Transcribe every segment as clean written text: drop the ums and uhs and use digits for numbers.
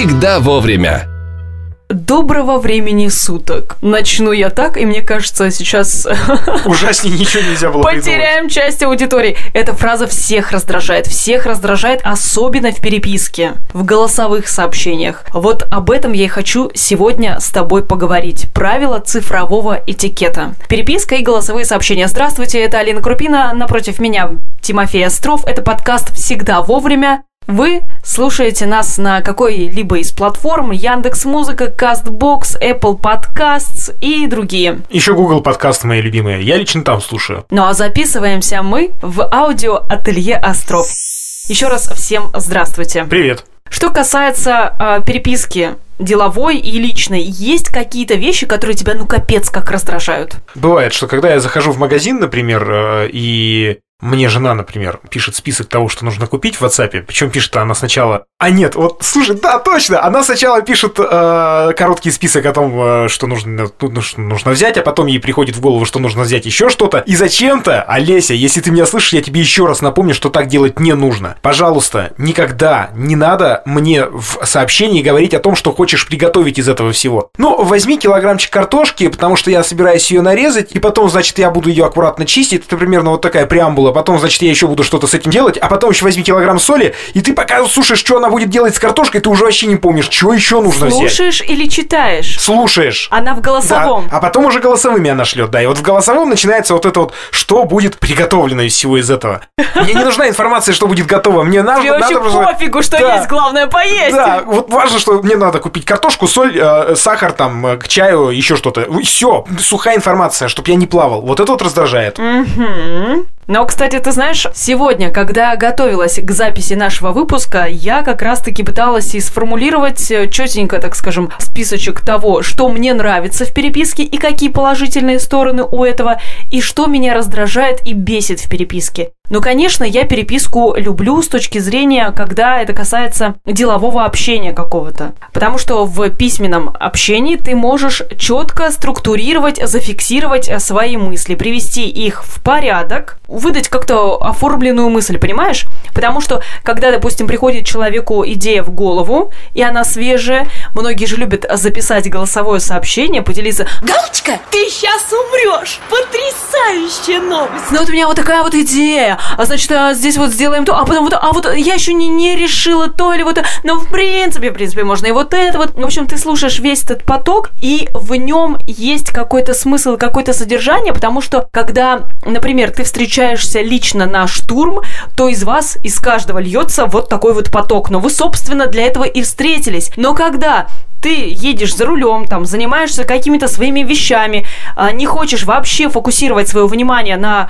Всегда вовремя. Доброго времени суток. Начну я так, и мне кажется, сейчас... Ужаснее ничего нельзя было придумать. Потеряем часть аудитории. Эта фраза всех раздражает. Всех раздражает, особенно в переписке, в голосовых сообщениях. Вот об этом я и хочу сегодня с тобой поговорить. Правила цифрового этикета. Переписка и голосовые сообщения. Здравствуйте, это Алина Крупина. Напротив меня Тимофей Остров. Это подкаст «Всегда вовремя». Вы слушаете нас на какой-либо из платформ: Яндекс.Музыка, Кастбокс, Apple Podcasts и другие. Еще Google Podcasts, мои любимые. Я лично там слушаю. Ну а записываемся мы в аудиоателье Остров. Еще раз всем здравствуйте. Привет. Что касается переписки деловой и личной, есть какие-то вещи, которые тебя ну капец как раздражают? Бывает, что когда я захожу в магазин, например, и... Мне жена, например, пишет список того, что нужно купить в WhatsApp, причем пишет она сначала... А нет, вот, слушай, да, точно, она сначала пишет короткий список о том, что нужно взять, а потом ей приходит в голову, что нужно взять еще что-то, и зачем-то, Олеся, если ты меня слышишь, я тебе еще раз напомню, что так делать не нужно. Пожалуйста, никогда не надо мне в сообщении говорить о том, что хочешь приготовить из этого всего. Ну, возьми килограммчик картошки, потому что я собираюсь ее нарезать, и потом, значит, я буду ее аккуратно чистить, это примерно вот такая преамбула. А потом, значит, я еще буду что-то с этим делать, а потом еще возьми килограмм соли, и ты пока слушаешь, что она будет делать с картошкой, ты уже вообще не помнишь, что еще нужно взять. Слушаешь или читаешь? Слушаешь. Она в голосовом. Да. А потом уже голосовыми она шлет, да. И вот в голосовом начинается вот это вот, что будет приготовлено из всего из этого. Мне не нужна информация, что будет готово. Мне надо... Тебе вообще пофигу, что есть, главное поесть. Да, вот важно, что мне надо купить картошку, соль, сахар там, к чаю, еще что-то. Все, сухая информация, чтобы я не плавал. Вот это вот раздражает. Но, кстати, ты знаешь, сегодня, когда готовилась к записи нашего выпуска, я как раз-таки пыталась и сформулировать четенько, так скажем, списочек того, что мне нравится в переписке и какие положительные стороны у этого, и что меня раздражает и бесит в переписке. Но, конечно, я переписку люблю с точки зрения, когда это касается делового общения какого-то. Потому что в письменном общении ты можешь четко структурировать, зафиксировать свои мысли, привести их в порядок, выдать как-то оформленную мысль, понимаешь? Потому что, когда, допустим, приходит человеку идея в голову, и она свежая, многие же любят записать голосовое сообщение, поделиться: «Галочка, ты сейчас умрешь! Потрясающая новость! Ну вот у меня вот такая вот идея! А значит, здесь вот сделаем то, а потом вот, а вот я еще не решила то или вот то». Но в принципе, можно и вот это вот. В общем, ты слушаешь весь этот поток, и в нем есть какой-то смысл, какое-то содержание, потому что, когда, например, ты встречаешься лично на штурм, то из вас, из каждого льется вот такой вот поток. Но вы, собственно, для этого и встретились. Но когда... ты едешь за рулем, там, занимаешься какими-то своими вещами, не хочешь вообще фокусировать свое внимание на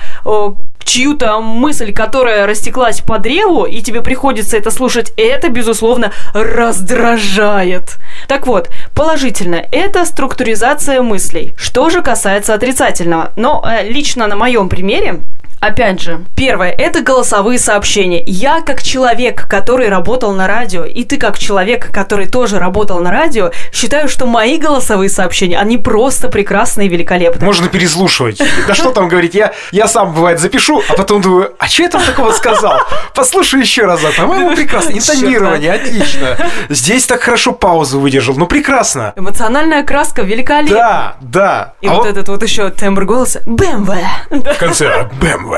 чью-то мысль, которая растеклась по древу, и тебе приходится это слушать, это, безусловно, раздражает. Так вот, положительно, это структуризация мыслей. Что же касается отрицательного? Но лично на моем примере, опять же, первое – это голосовые сообщения. Я как человек, который работал на радио, и ты как человек, который тоже работал на радио, считаю, что мои голосовые сообщения, они просто прекрасные и великолепные. Можно переслушивать. Да что там говорить, я сам, бывает, запишу, а потом думаю, а что я там такого сказал? Послушай еще разок, по-моему, прекрасно. Интонирование, отлично. Здесь так хорошо паузу выдержал, ну прекрасно. Эмоциональная краска великолепна. Да, да. И вот этот вот еще тембр голоса – БМВ. В конце – БМВ.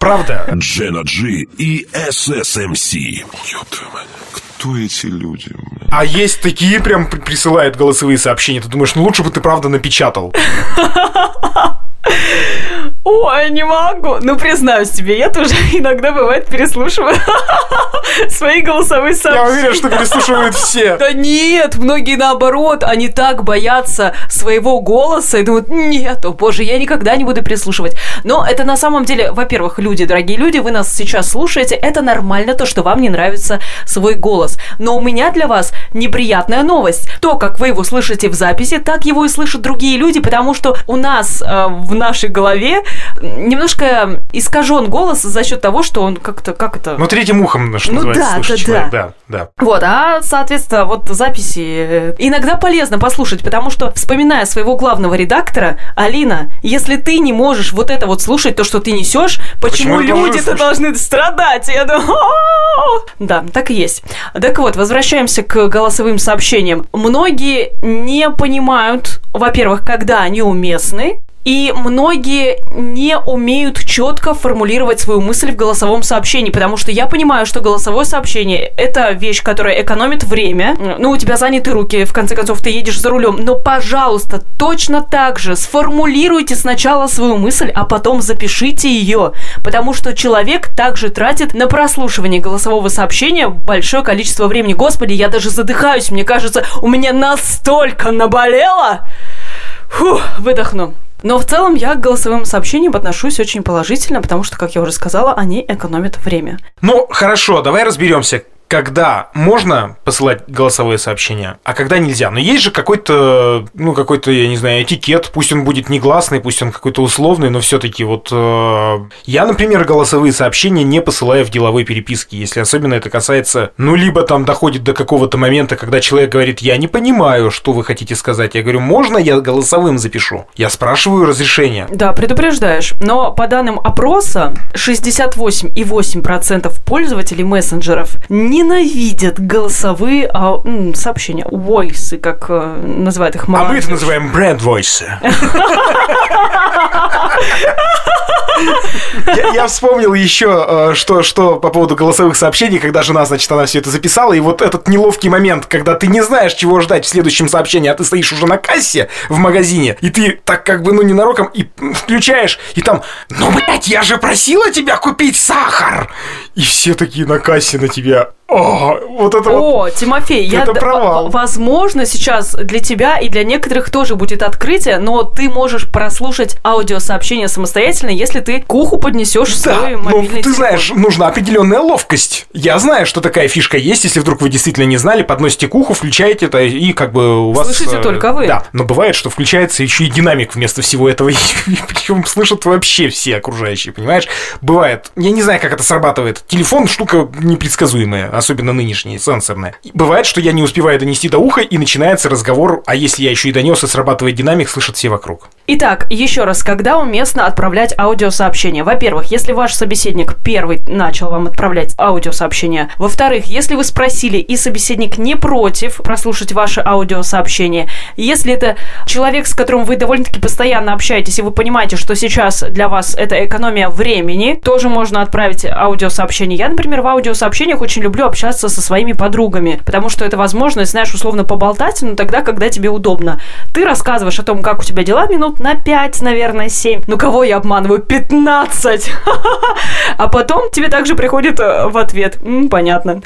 Правда? Джена Джи и ССМС. Кто эти люди? А есть такие, прям присылают голосовые сообщения. Ты думаешь, ну лучше бы ты правда напечатал. Ой, не могу. Ну, признаюсь тебе, я тоже иногда, бывает, переслушиваю свои голосовые сообщения. Я уверен, что переслушивают все. Да нет, многие наоборот, они так боятся своего голоса и думают: нет, о боже, я никогда не буду переслушивать. Но это на самом деле, во-первых, люди, дорогие люди, вы нас сейчас слушаете, это нормально то, что вам не нравится свой голос. Но у меня для вас неприятная новость. То, как вы его слышите в записи, так его и слышат другие люди, потому что у нас в нашей голове немножко искажен голос за счет того, что он как-то, как это... Ну, третьим ухом, что называется, слышит человек. Да. Вот, а, соответственно, вот записи иногда полезно послушать, потому что, вспоминая своего главного редактора, Алина, если ты не можешь вот это вот слушать, то, что ты несешь, почему люди-то должны страдать? Я думаю, да, так и есть. Так вот, возвращаемся к голосовым сообщениям. Многие не понимают, во-первых, когда они уместны, и многие не умеют четко формулировать свою мысль в голосовом сообщении, потому что я понимаю, что голосовое сообщение – это вещь, которая экономит время. Ну, у тебя заняты руки, в конце концов, ты едешь за рулем. Но, пожалуйста, точно так же сформулируйте сначала свою мысль, а потом запишите ее, потому что человек также тратит на прослушивание голосового сообщения большое количество времени. Господи, я даже задыхаюсь, мне кажется, у меня настолько наболело. Фух, выдохну. Но в целом я к голосовым сообщениям отношусь очень положительно, потому что, как я уже сказала, они экономят время. Ну, хорошо, давай разберемся, когда можно посылать голосовые сообщения, а когда нельзя. Но есть же какой-то, ну, какой-то, я не знаю, этикет, пусть он будет негласный, пусть он какой-то условный, но все-таки вот... я, например, голосовые сообщения не посылаю в деловой переписке, если особенно это касается, ну, либо там доходит до какого-то момента, когда человек говорит, я не понимаю, что вы хотите сказать. Я говорю, можно я голосовым запишу? Я спрашиваю разрешение. Да, предупреждаешь. Но по данным опроса, 68,8% пользователей мессенджеров ненавидят голосовые сообщения, войсы, как называют их мама. А мы их называем бренд-войсы. Я вспомнил еще, что по поводу голосовых сообщений, когда жена, значит, она все это записала, и вот этот неловкий момент, когда ты не знаешь, чего ждать в следующем сообщении, а ты стоишь уже на кассе в магазине, и ты так как бы, ну, ненароком и включаешь, и там, ну, блядь, я же просила тебя купить сахар! И все такие на кассе на тебя... О, вот это вот. Тимофей, это провал. Возможно, сейчас для тебя и для некоторых тоже будет открытие, но ты можешь прослушать аудиосообщение самостоятельно, если ты к уху поднесешь свой мобильный телефон. Ты знаешь, нужна определенная ловкость. Я знаю, что такая фишка есть, если вдруг вы действительно не знали, подносите к уху, включаете это, и как бы у вас... Слышите только вы. Да, но бывает, что включается еще и динамик вместо всего этого, причем слышат вообще все окружающие, понимаешь? Бывает. Я не знаю, как это срабатывает. Телефон – штука непредсказуемая, особенно нынешние, сенсорные. Бывает, что я не успеваю донести до уха, и начинается разговор, а если я еще и донес, и срабатывает динамик, слышат все вокруг. Итак, еще раз, когда уместно отправлять аудиосообщение? Во-первых, если ваш собеседник первый начал вам отправлять аудиосообщение. Во-вторых, если вы спросили, и собеседник не против прослушать ваше аудиосообщение. Если это человек, с которым вы довольно-таки постоянно общаетесь, и вы понимаете, что сейчас для вас это экономия времени, тоже можно отправить аудиосообщение. Я, например, в аудиосообщениях очень люблю общаться со своими подругами, потому что это возможность, знаешь, условно поболтать, но тогда, когда тебе удобно. Ты рассказываешь о том, как у тебя дела, минут на 5, наверное, 7. Ну, кого я обманываю? 15! А потом тебе также приходит в ответ. Понятно.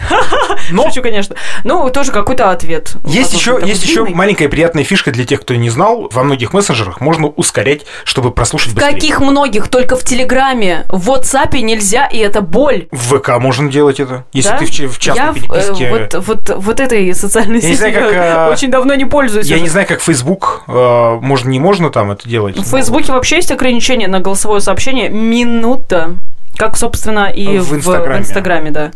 Шучу, конечно. Ну, тоже какой-то ответ. Есть еще маленькая приятная фишка для тех, кто не знал. Во многих мессенджерах можно ускорять, чтобы прослушать быстрее. Каких многих? Только в Телеграме. В WhatsApp нельзя, и это боль. В ВК можно делать это. Если ты в частной переписке. Вот этой социальной сети я очень давно не пользуюсь. Я не знаю, как Facebook. Можно, не можно там это делать? В Фейсбуке вообще есть ограничение на голосовое сообщение? Минута. Как, собственно, и в Инстаграме, да.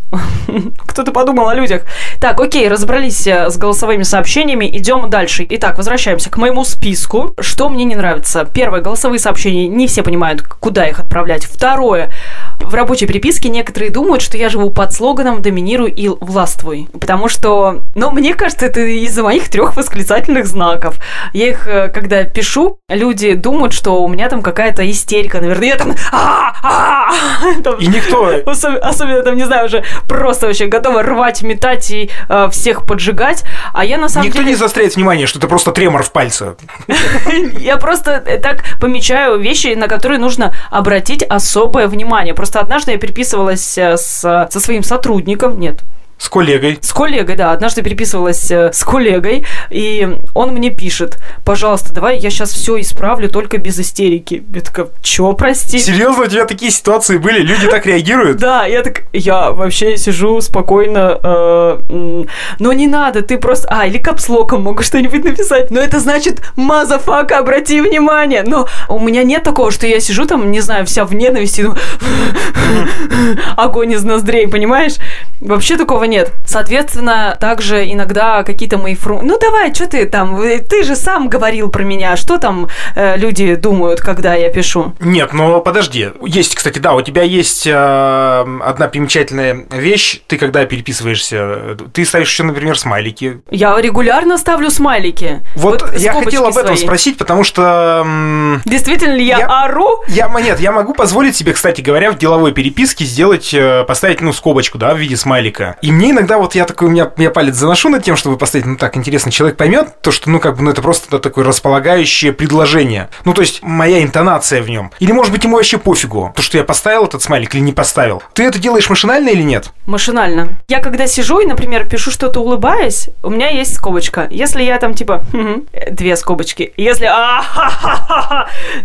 Кто-то подумал о людях. Так, окей, разобрались с голосовыми сообщениями, идем дальше. Итак, возвращаемся к моему списку. Что мне не нравится? Первое, голосовые сообщения, не все понимают, куда их отправлять. Второе, в рабочей переписке некоторые думают, что я живу под слоганом «Доминируй и властвуй». Потому что, ну, мне кажется, это из-за моих 3 восклицательных знаков. Я их, когда пишу, люди думают, что у меня там какая-то истерика. Наверное, я там... Там, и никто... Особенно там, не знаю, уже просто вообще готова рвать, метать и всех поджигать. А я на самом деле... Никто не заостряет внимание, что это просто тремор в пальце. Я просто так помечаю вещи, на которые нужно обратить особое внимание. Просто однажды я переписывалась со своим сотрудником. Нет. С коллегой. С коллегой, да. Однажды переписывалась с коллегой, и он мне пишет: пожалуйста, давай я сейчас все исправлю, только без истерики. Я такая: чё, прости? Серьезно, у тебя такие ситуации были? Люди так реагируют? Да, я так, я вообще сижу спокойно, но не надо, ты просто... А, или капслоком могу что-нибудь написать. Но это значит, мазафака, обрати внимание. Но у меня нет такого, что я сижу там, не знаю, вся в ненависти, огонь из ноздрей, понимаешь? Вообще такого нет. Соответственно, также иногда какие-то мои ну давай, что ты там, ты же сам говорил про меня, что там люди думают, когда я пишу. Нет, ну подожди. Есть, кстати, да, у тебя есть одна примечательная вещь. Ты когда переписываешься, ты ставишь еще, например, смайлики. Я регулярно ставлю смайлики. Вот я хотел об этом спросить, потому что... Действительно ли я ору? Нет, я могу позволить себе, кстати говоря, в деловой переписке сделать, поставить, ну, скобочку, да, в виде смайлика. И мне иногда вот я такой, у меня палец заношу над тем, чтобы поставить, ну так, интересно, человек поймет то, что, ну как бы, ну это просто да, такое располагающее предложение. Ну то есть моя интонация в нем. Или может быть ему вообще пофигу, то, что я поставил этот смайлик или не поставил. Ты это делаешь машинально или нет? Машинально. Я когда сижу и, например, пишу что-то улыбаясь, у меня есть скобочка. Если я там типа, две скобочки. Если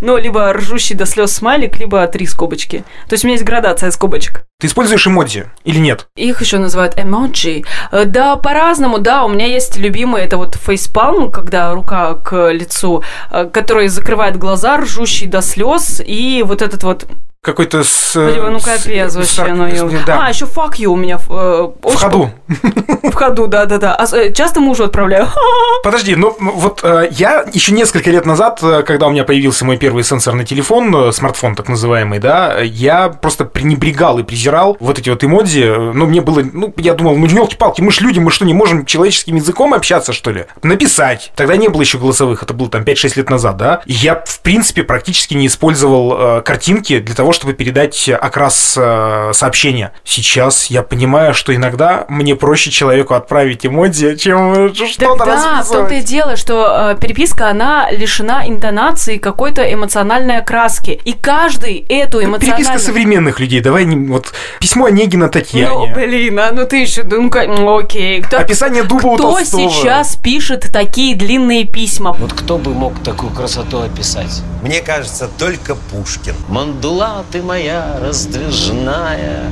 ну либо ржущий до слез смайлик, либо три скобочки. То есть у меня есть градация скобочек. Ты используешь эмодзи или нет? Их еще называют эмоджи. Да, по-разному, да, у меня есть любимые, это вот фейспалм, когда рука к лицу, который закрывает глаза, ржущий до слез, и вот этот вот... Какой-то с... Ну, капец вообще, ну её... Да. А, еще fuck you у меня... в ходу. В ходу, да-да-да. А часто мужу отправляю? Подожди, ну вот я еще несколько лет назад, когда у меня появился мой первый сенсорный телефон, смартфон так называемый, да, я просто пренебрегал и презирал вот эти вот эмодзи. Ну, мне было... Ну, я думал, ну, ёлки-палки, мы же люди, мы что, не можем человеческим языком общаться, что ли? Написать. Тогда не было еще голосовых, это было там 5-6 лет назад, да. И я, в принципе, практически не использовал картинки для того, чтобы передать окрас сообщения. Сейчас я понимаю, что иногда мне проще человеку отправить эмодзи, чем что-то расписывать. Да, в том-то и дело, что переписка, она лишена интонации какой-то эмоциональной окраски. И каждый эту эмоциональную... Переписка современных людей. Давай вот письмо Онегина Татьяне. Ну, блин, ну ты еще... Ну, окей. Описание дуба у Толстого. Кто сейчас пишет такие длинные письма? Вот кто бы мог такую красоту описать? Мне кажется, только Пушкин. Мандула ты моя раздвижная,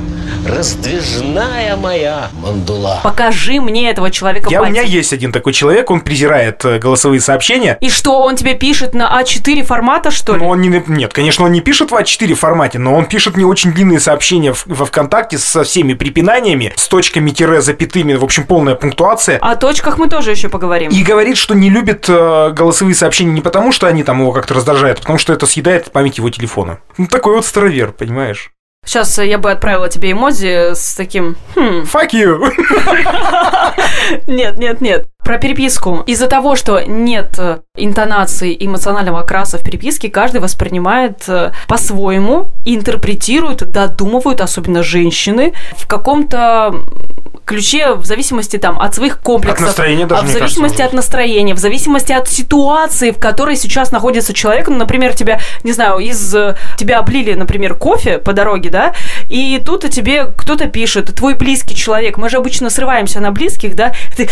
раздвижная моя мандула. Покажи мне этого человека пальцем. У меня есть один такой человек, он презирает голосовые сообщения. И что, он тебе пишет на А4 формата, что ли? Ну, он нет, конечно, он не пишет в А4 формате, но он пишет не очень длинные сообщения во ВКонтакте со всеми препинаниями, с точками, тире, запятыми, в общем, полная пунктуация. О точках мы тоже еще поговорим. И говорит, что не любит голосовые сообщения не потому, что они там его как-то раздражают, а потому что это съедает память его телефона. Ну, такой вот старовер, понимаешь? Сейчас я бы отправила тебе эмодзи с таким... Fuck you! Нет. Про переписку. Из-за того, что нет интонации эмоционального окраса в переписке, каждый воспринимает по-своему, интерпретирует, додумывают, особенно женщины, в каком-то... ключе в зависимости там от своих комплексов, от настроения даже, в зависимости от настроения, в зависимости от ситуации, в которой сейчас находится человек. Ну, например, тебя, не знаю, тебя облили, например, кофе по дороге, да, и тут тебе кто-то пишет, твой близкий человек, мы же обычно срываемся на близких, да, ты...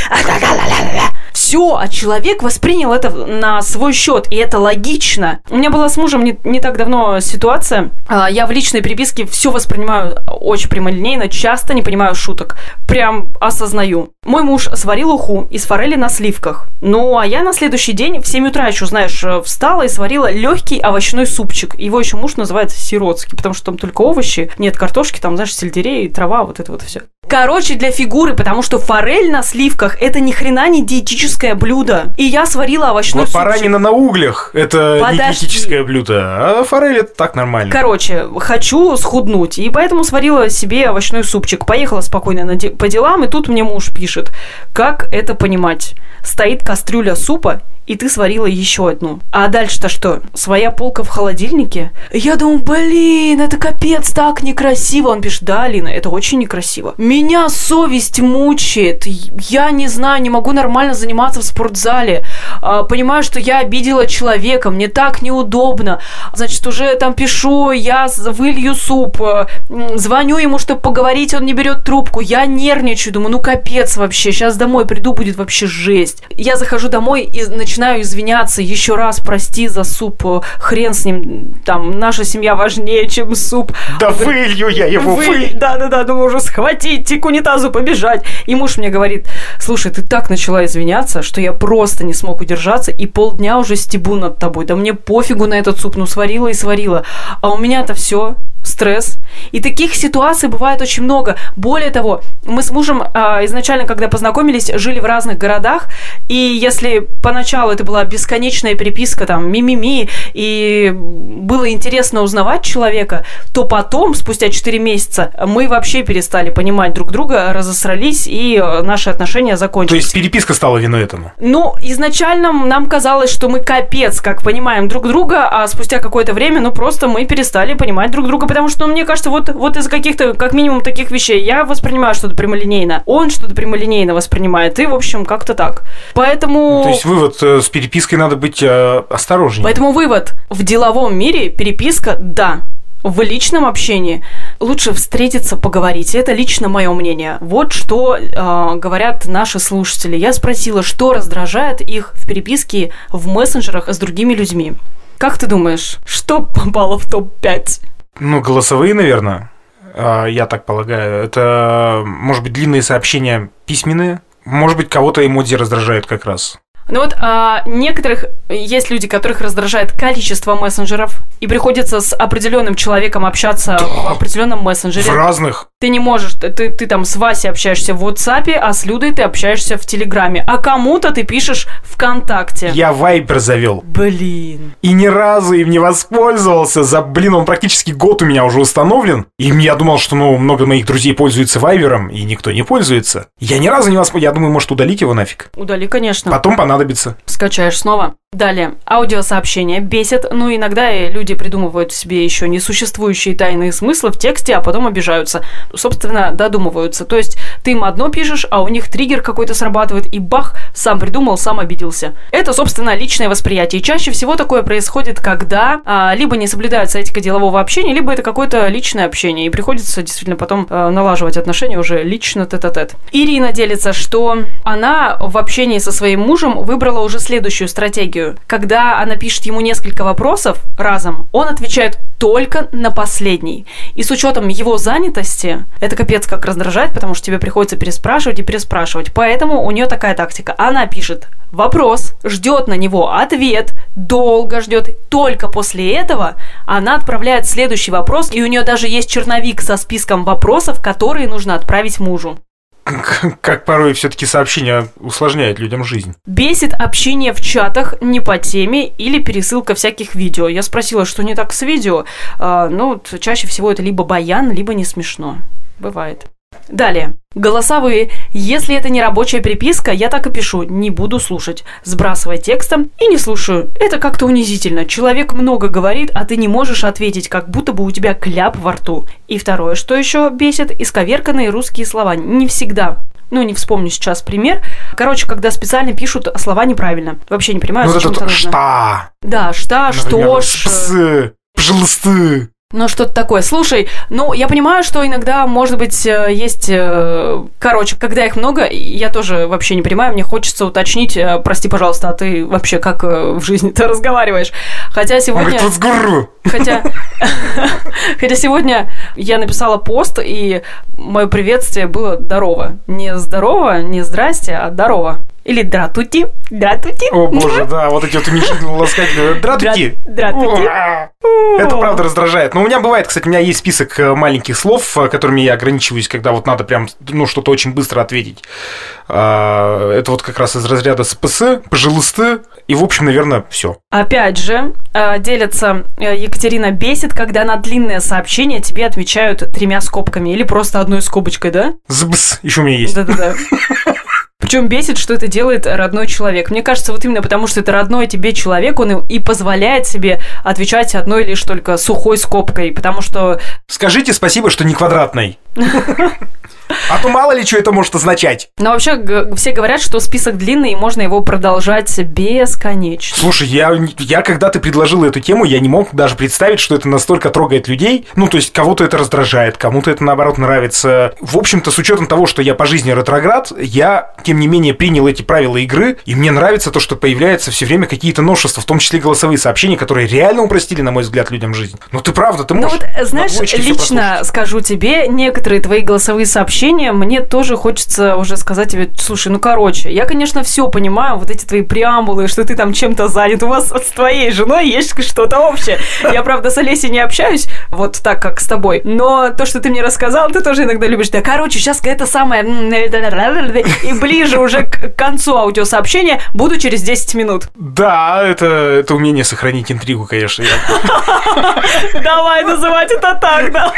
Все, а человек воспринял это на свой счет, и это логично. У меня была с мужем не так давно ситуация, я в личной переписке все воспринимаю очень прямолинейно, часто не понимаю шуток, прям осознаю. Мой муж сварил уху из форели на сливках. Ну, а я на следующий день в 7 утра еще, знаешь, встала и сварила легкий овощной супчик. Его еще муж называет сиротский, потому что там только овощи, нет картошки, там, знаешь, сельдерей, трава, вот это вот все. Короче, для фигуры, потому что форель на сливках – это ни хрена не диетическое блюдо. И я сварила овощной супчик. Вот баранина на углях – это не диетическое блюдо, а форель – это так нормально. Короче, хочу схуднуть, и поэтому сварила себе овощной супчик. Поехала спокойно по делам, и тут мне муж пишет, как это понимать. Стоит кастрюля супа и ты сварила еще одну. А дальше-то что? Своя полка в холодильнике? Я думаю, блин, это капец, так некрасиво. Он пишет, да, Алина, это очень некрасиво. Меня совесть мучает. Я не знаю, не могу нормально заниматься в спортзале. Понимаю, что я обидела человека, мне так неудобно. Значит, уже там пишу, я вылью суп, звоню ему, чтобы поговорить, он не берет трубку. Я нервничаю, думаю, ну капец вообще, сейчас домой приду, будет вообще жесть. Я захожу домой и начинаю извиняться, еще раз прости за суп, хрен с ним, там, наша семья важнее, чем суп. Да вылью я его, вылью. Да-да-да, думаю, уже схватить и к унитазу побежать. И муж мне говорит, слушай, ты так начала извиняться, что я просто не смог удержаться и полдня уже стебу над тобой. Да мне пофигу на этот суп, ну сварила и сварила. А у меня-то все... стресс. И таких ситуаций бывает очень много. Более того, мы с мужем изначально, когда познакомились, жили в разных городах, и если поначалу это была бесконечная переписка, там, ми-ми-ми, и было интересно узнавать человека, то потом, спустя 4 месяца, мы вообще перестали понимать друг друга, разосрались, и наши отношения закончились. То есть переписка стала виной этому? Ну, изначально нам казалось, что мы капец как понимаем друг друга, а спустя какое-то время, ну, просто мы перестали понимать друг друга, потому что, ну, мне кажется, вот из каких-то, как минимум, таких вещей я воспринимаю что-то прямолинейно, он что-то прямолинейно воспринимает, и, в общем, как-то так. Поэтому... Ну, то есть вывод, с перепиской надо быть осторожнее. Поэтому вывод, в деловом мире переписка – да. В личном общении лучше встретиться, поговорить. Это лично мое мнение. Вот что говорят наши слушатели. Я спросила, что раздражает их в переписке в мессенджерах с другими людьми. Как ты думаешь, что попало в топ-5? Ну, голосовые, наверное, я так полагаю. Это, может быть, длинные сообщения письменные. Может быть, кого-то эмодзи раздражают как раз. Ну вот, некоторых есть люди, которых раздражает количество мессенджеров, и приходится с определенным человеком общаться в определенном мессенджере. В разных. Ты не можешь, ты там с Васей общаешься в WhatsApp, а с Людой ты общаешься в Телеграме, а кому-то ты пишешь ВКонтакте. Я Вайбер завел. Блин. И ни разу им не воспользовался. Он практически год у меня уже установлен. И я думал, что, ну, много моих друзей пользуются Вайбером, и никто не пользуется. Я ни разу не воспользовался. Я думаю, может, удалить его нафиг? Удали, конечно. Потом понадобится. Скачаешь снова. Далее. Аудиосообщения бесят. Ну, иногда люди придумывают себе еще несуществующие тайные смыслы в тексте, а потом обижаются. Собственно, додумываются. То есть, ты им одно пишешь, а у них триггер какой-то срабатывает, и бах, сам придумал, сам обиделся. Это, собственно, личное восприятие. И чаще всего такое происходит, когда либо не соблюдается этика делового общения, либо это какое-то личное общение. И приходится действительно потом налаживать отношения уже лично тет-а-тет. Ирина делится, что она в общении со своим мужем выбрала уже следующую стратегию. Когда она пишет ему несколько вопросов разом, он отвечает только на последний. И с учетом его занятости, это капец как раздражает, потому что тебе приходится переспрашивать и переспрашивать. Поэтому у нее такая тактика. Она пишет вопрос, ждет на него ответ, долго ждет. Только после этого она отправляет следующий вопрос, и у нее даже есть черновик со списком вопросов, которые нужно отправить мужу. Как порой все-таки сообщения усложняют людям жизнь. Бесит общение в чатах не по теме или пересылка всяких видео. Я спросила, что не так с видео. Ну, чаще всего это либо баян, либо не смешно. Бывает. Далее. Голосовые. Если это не рабочая переписка, я так и пишу. Не буду слушать. Сбрасывай текстом и не слушаю. Это как-то унизительно. Человек много говорит, а ты не можешь ответить, как будто бы у тебя кляп во рту. И второе, что еще бесит, исковерканные русские слова. Не всегда. Ну, не вспомню сейчас пример. Короче, когда специально пишут слова неправильно. Вообще не понимаю, зачем это нужно. Шта. Да, шта, например, что, пожалуйста. Ну, что-то такое. Слушай, ну, я понимаю, что иногда, может быть, есть... Короче, когда их много, я тоже вообще не понимаю, мне хочется уточнить, прости, пожалуйста, а ты вообще как в жизни-то разговариваешь? Хотя сегодня... Хотя сегодня я написала пост, и мое приветствие было «здорово». Не «здорово», не «здрасте», а «здорово». Или дратути. Дратути. О, боже, да, вот эти вот уменьшительно ласкательные. Дратути. Дратути. Это правда раздражает. Но у меня бывает, кстати, у меня есть список маленьких слов, которыми я ограничиваюсь, когда вот надо прям, ну, что-то очень быстро ответить. Это вот как раз из разряда СПС, пожалуйста. И, в общем, наверное, все. Опять же, делится Екатерина, бесит, когда на длинное сообщение тебе отвечают 3 скобками или просто 1 скобочкой, да? Збс, еще у меня есть. Да-да-да. Причем бесит, что это делает родной человек. Мне кажется, вот именно потому, что это родной тебе человек, он и позволяет себе отвечать одной лишь только сухой скобкой, потому что... Скажите спасибо, что не квадратный. А то мало ли, что это может означать. Но вообще все говорят, что список длинный, и можно его продолжать бесконечно. Слушай, я когда ты предложила эту тему, я не мог даже представить, что это настолько трогает людей. Ну, то есть, кого-то это раздражает, кому-то это, наоборот, нравится. В общем-то, с учетом того, что я по жизни ретроград, я, тем не менее, принял эти правила игры, и мне нравится то, что появляются все время какие-то новшества, в том числе голосовые сообщения, которые реально упростили, на мой взгляд, людям жизнь. Ну, ты правда, ты можешь... Ну, вот, знаешь, лично скажу тебе, некоторые твои голосовые сообщения мне тоже хочется уже сказать тебе: слушай, ну короче, я, конечно, все понимаю, вот эти твои преамбулы, что ты там чем-то занят, у вас вот с твоей женой есть что-то общее. Я, правда, с Олесей не общаюсь, вот так, как с тобой, но то, что ты мне рассказал, ты тоже иногда любишь. Да, короче, сейчас это самое... И ближе уже к концу аудиосообщения буду через 10 минут. Да, это умение сохранить интригу, конечно. Давай называть это так, да.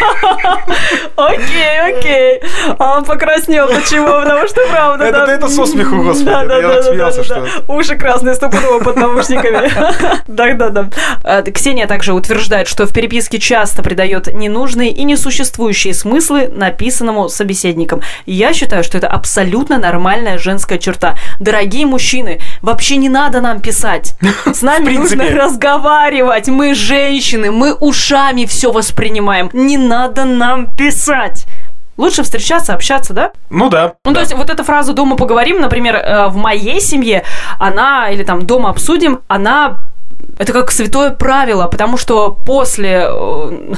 Окей. А он покраснел. Почему? Потому что правда. Это со смеху, господи. Я смеялся, что... Уши красные, стопудово под наушниками. Да. Ксения также утверждает, что в переписке часто придает ненужные и несуществующие смыслы написанному собеседником. Я считаю, что это абсолютно нормальная женская черта. Дорогие мужчины, вообще не надо нам писать. С нами нужно разговаривать. Мы женщины, мы ушами все воспринимаем. Не надо нам писать. Лучше встречаться, общаться, да? Ну да. Ну да. То есть вот эта фраза «дома поговорим», например, в моей семье, она, или там «дома обсудим», она... Это как святое правило, потому что после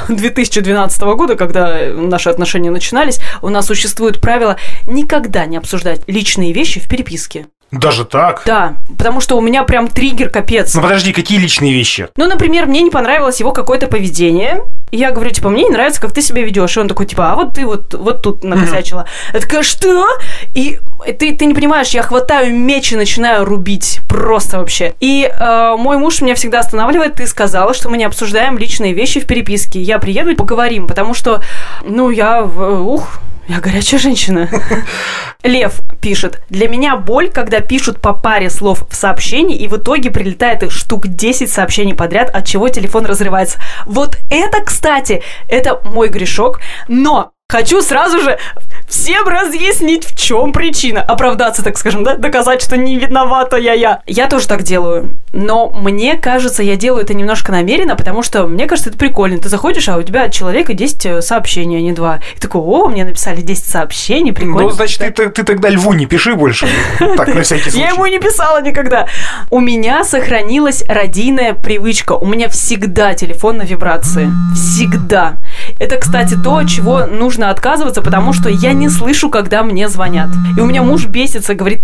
2012 года, когда наши отношения начинались, у нас существует правило никогда не обсуждать личные вещи в переписке. Даже так? Да, потому что у меня прям триггер капец. Ну подожди, какие личные вещи? Ну, например, мне не понравилось его какое-то поведение. Я говорю, типа, мне не нравится, как ты себя ведешь. И он такой, типа, а вот ты вот тут накосячила. Я такая, что? И ты не понимаешь, я хватаю меч и начинаю рубить. Просто вообще. И мой муж меня всегда останавливает. Ты сказала, что мы не обсуждаем личные вещи в переписке. Я приеду и поговорим, потому что, ну, я горячая женщина. Лев пишет: для меня боль, когда пишут по паре слов в сообщении, и в итоге прилетает их штук 10 сообщений подряд, от чего телефон разрывается. Вот это, кстати, это мой грешок, но хочу сразу же всем разъяснить, в чем причина. Оправдаться, так скажем, да? Доказать, что не виновата я. Я тоже так делаю. Но мне кажется, я делаю это немножко намеренно, потому что, мне кажется, это прикольно. Ты заходишь, а у тебя от человека 10 сообщений, а не 2. И такой, мне написали 10 сообщений, прикольно. Ну, значит, ты тогда льву не пиши больше. Так, на всякий случай. Я ему не писала никогда. У меня сохранилась родийная привычка. У меня всегда телефон на вибрации. Всегда. Это, кстати, то, от чего нужно отказываться, потому что я не слышу, когда мне звонят. И у меня муж бесится, говорит: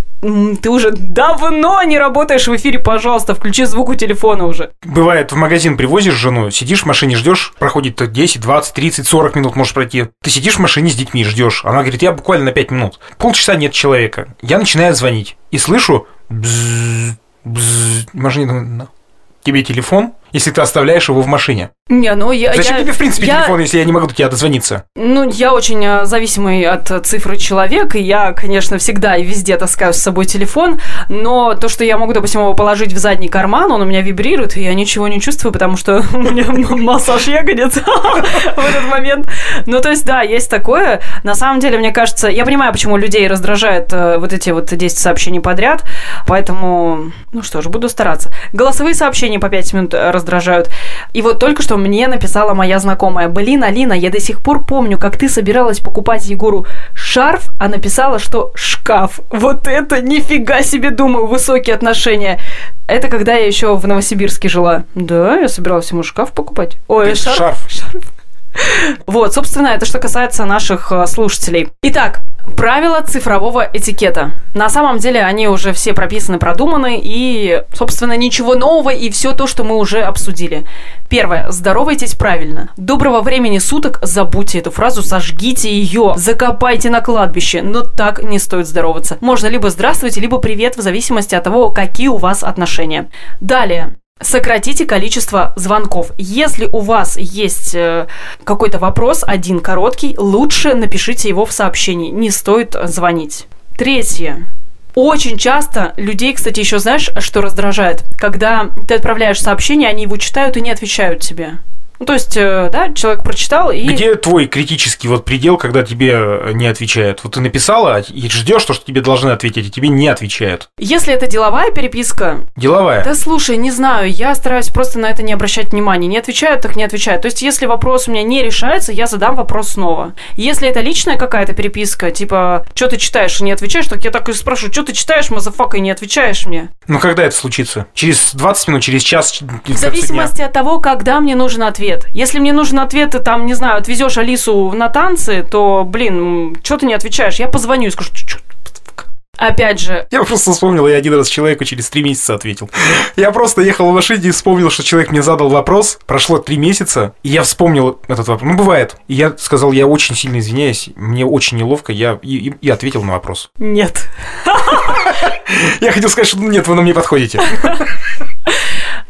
ты уже давно не работаешь в эфире, пожалуйста, включи звук у телефона уже. Бывает, в магазин привозишь жену, сидишь в машине, ждешь, проходит 10, 20, 30, 40 минут может пройти. Ты сидишь в машине с детьми, ждешь. Она говорит, я буквально на 5 минут. Полчаса нет человека. Я начинаю звонить. И слышу бззз. В машине думаю, тебе телефон, если ты оставляешь его в машине. Не, ну я... Зачем тебе, в принципе, телефон, если я не могу до тебя дозвониться? Ну, я очень зависимый от цифры человек, и я, конечно, всегда и везде таскаю с собой телефон, но то, что я могу, допустим, его положить в задний карман, он у меня вибрирует, и я ничего не чувствую, потому что у меня массаж ягодиц в этот момент. Ну, то есть, да, есть такое. На самом деле, мне кажется, я понимаю, почему людей раздражают вот эти вот 10 сообщений подряд, поэтому, ну что ж, буду стараться. Голосовые сообщения по 5 минут раздражают. И вот только что мне написала моя знакомая: блин, Алина, я до сих пор помню, как ты собиралась покупать Егору шарф, а написала, что шкаф. Вот это нифига себе, думаю, высокие отношения. Это когда я еще в Новосибирске жила. Да, я собиралась ему шкаф покупать. Ой, шарф. Вот, собственно, это что касается наших слушателей. Итак, правила цифрового этикета. На самом деле они уже все прописаны, продуманы, и, собственно, ничего нового, и все то, что мы уже обсудили. Первое. Здоровайтесь правильно. Доброго времени суток. Забудьте эту фразу, сожгите ее, закопайте на кладбище. Но так не стоит здороваться. Можно либо здравствуйте, либо привет, в зависимости от того, какие у вас отношения. Далее. Сократите количество звонков. Если у вас есть какой-то вопрос, один короткий, лучше напишите его в сообщении. Не стоит звонить. Третье. Очень часто людей, кстати, еще знаешь, что раздражает? Когда ты отправляешь сообщение, они его читают и не отвечают тебе. Ну, то есть, да, человек прочитал и... Где твой критический вот предел, когда тебе не отвечают? Вот ты написала и ждешь, что тебе должны ответить, и тебе не отвечают. Если это деловая переписка... Деловая? Да слушай, не знаю, я стараюсь просто на это не обращать внимания. Не отвечают, так не отвечают. То есть, если вопрос у меня не решается, я задам вопрос снова. Если это личная какая-то переписка, типа, что ты читаешь и не отвечаешь, так я так и спрошу, что ты читаешь, мазафака, и не отвечаешь мне? Ну, когда это случится? Через 20 минут, через час? В зависимости от того, когда мне нужен ответ. Если мне нужен ответ, ты там, не знаю, отвезешь Алису на танцы, то, блин, что ты не отвечаешь? Я позвоню и скажу, что... Опять же... Я просто вспомнил, я один раз человеку через 3 месяца ответил. Я просто ехал в машине и вспомнил, что человек мне задал вопрос, прошло 3 месяца, и я вспомнил этот вопрос. Ну, бывает. И я сказал, я очень сильно извиняюсь, мне очень неловко, я и ответил на вопрос. Нет. Я хотел сказать, что нет, вы нам не подходите.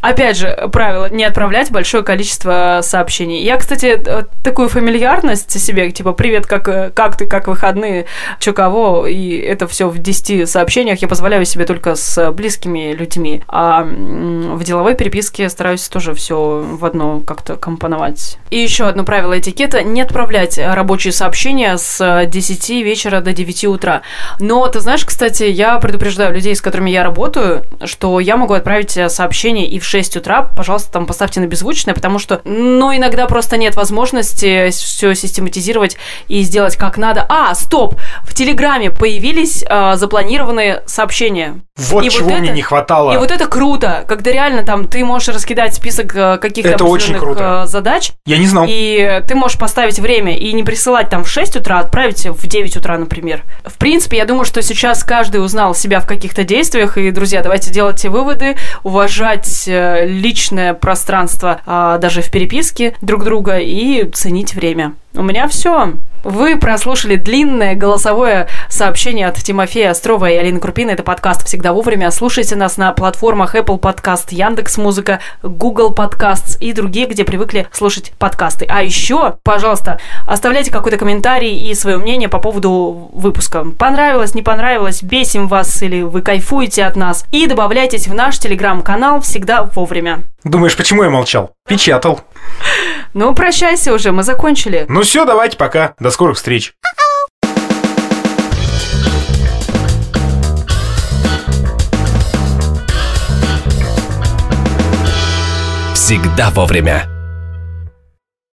Опять же, правило, не отправлять большое количество сообщений. Я, кстати, такую фамильярность себе, типа, привет, как ты, как выходные, чё кого, и это все в 10 сообщениях я позволяю себе только с близкими людьми. А в деловой переписке стараюсь тоже все в одно как-то компоновать. И еще одно правило этикета – не отправлять рабочие сообщения с 10 вечера до 9 утра. Но, ты знаешь, кстати, я предупреждаю людей, с которыми я работаю, что я могу отправить сообщение и в 6 утра, пожалуйста, там поставьте на беззвучное, потому что, ну, иногда просто нет возможности все систематизировать и сделать как надо. А, стоп! В Телеграме появились запланированные сообщения. Вот и чего вот это, мне не хватало. И вот это круто, когда реально там ты можешь раскидать список каких-то определенных задач. Я не знал. И ты можешь поставить время и не присылать там в 6 утра, а отправить в 9 утра, например. В принципе, я думаю, что сейчас каждый узнал себя в каких-то действиях, и, друзья, давайте делать выводы, уважать личное пространство, даже в переписке друг друга, и ценить время. У меня все. Вы прослушали длинное голосовое сообщение от Тимофея Острова и Алины Крупиной. Это подкаст «Всегда вовремя». Слушайте нас на платформах Apple Podcasts, Яндекс.Музыка, Google Podcasts и другие, где привыкли слушать подкасты. А еще, пожалуйста, оставляйте какой-то комментарий и свое мнение по поводу выпуска. Понравилось, не понравилось, бесим вас или вы кайфуете от нас. И добавляйтесь в наш телеграм-канал «Всегда вовремя». Думаешь, почему я молчал? Печатал. Ну, прощайся уже, мы закончили. Ну все, давайте, пока. До скорых встреч. Всегда вовремя.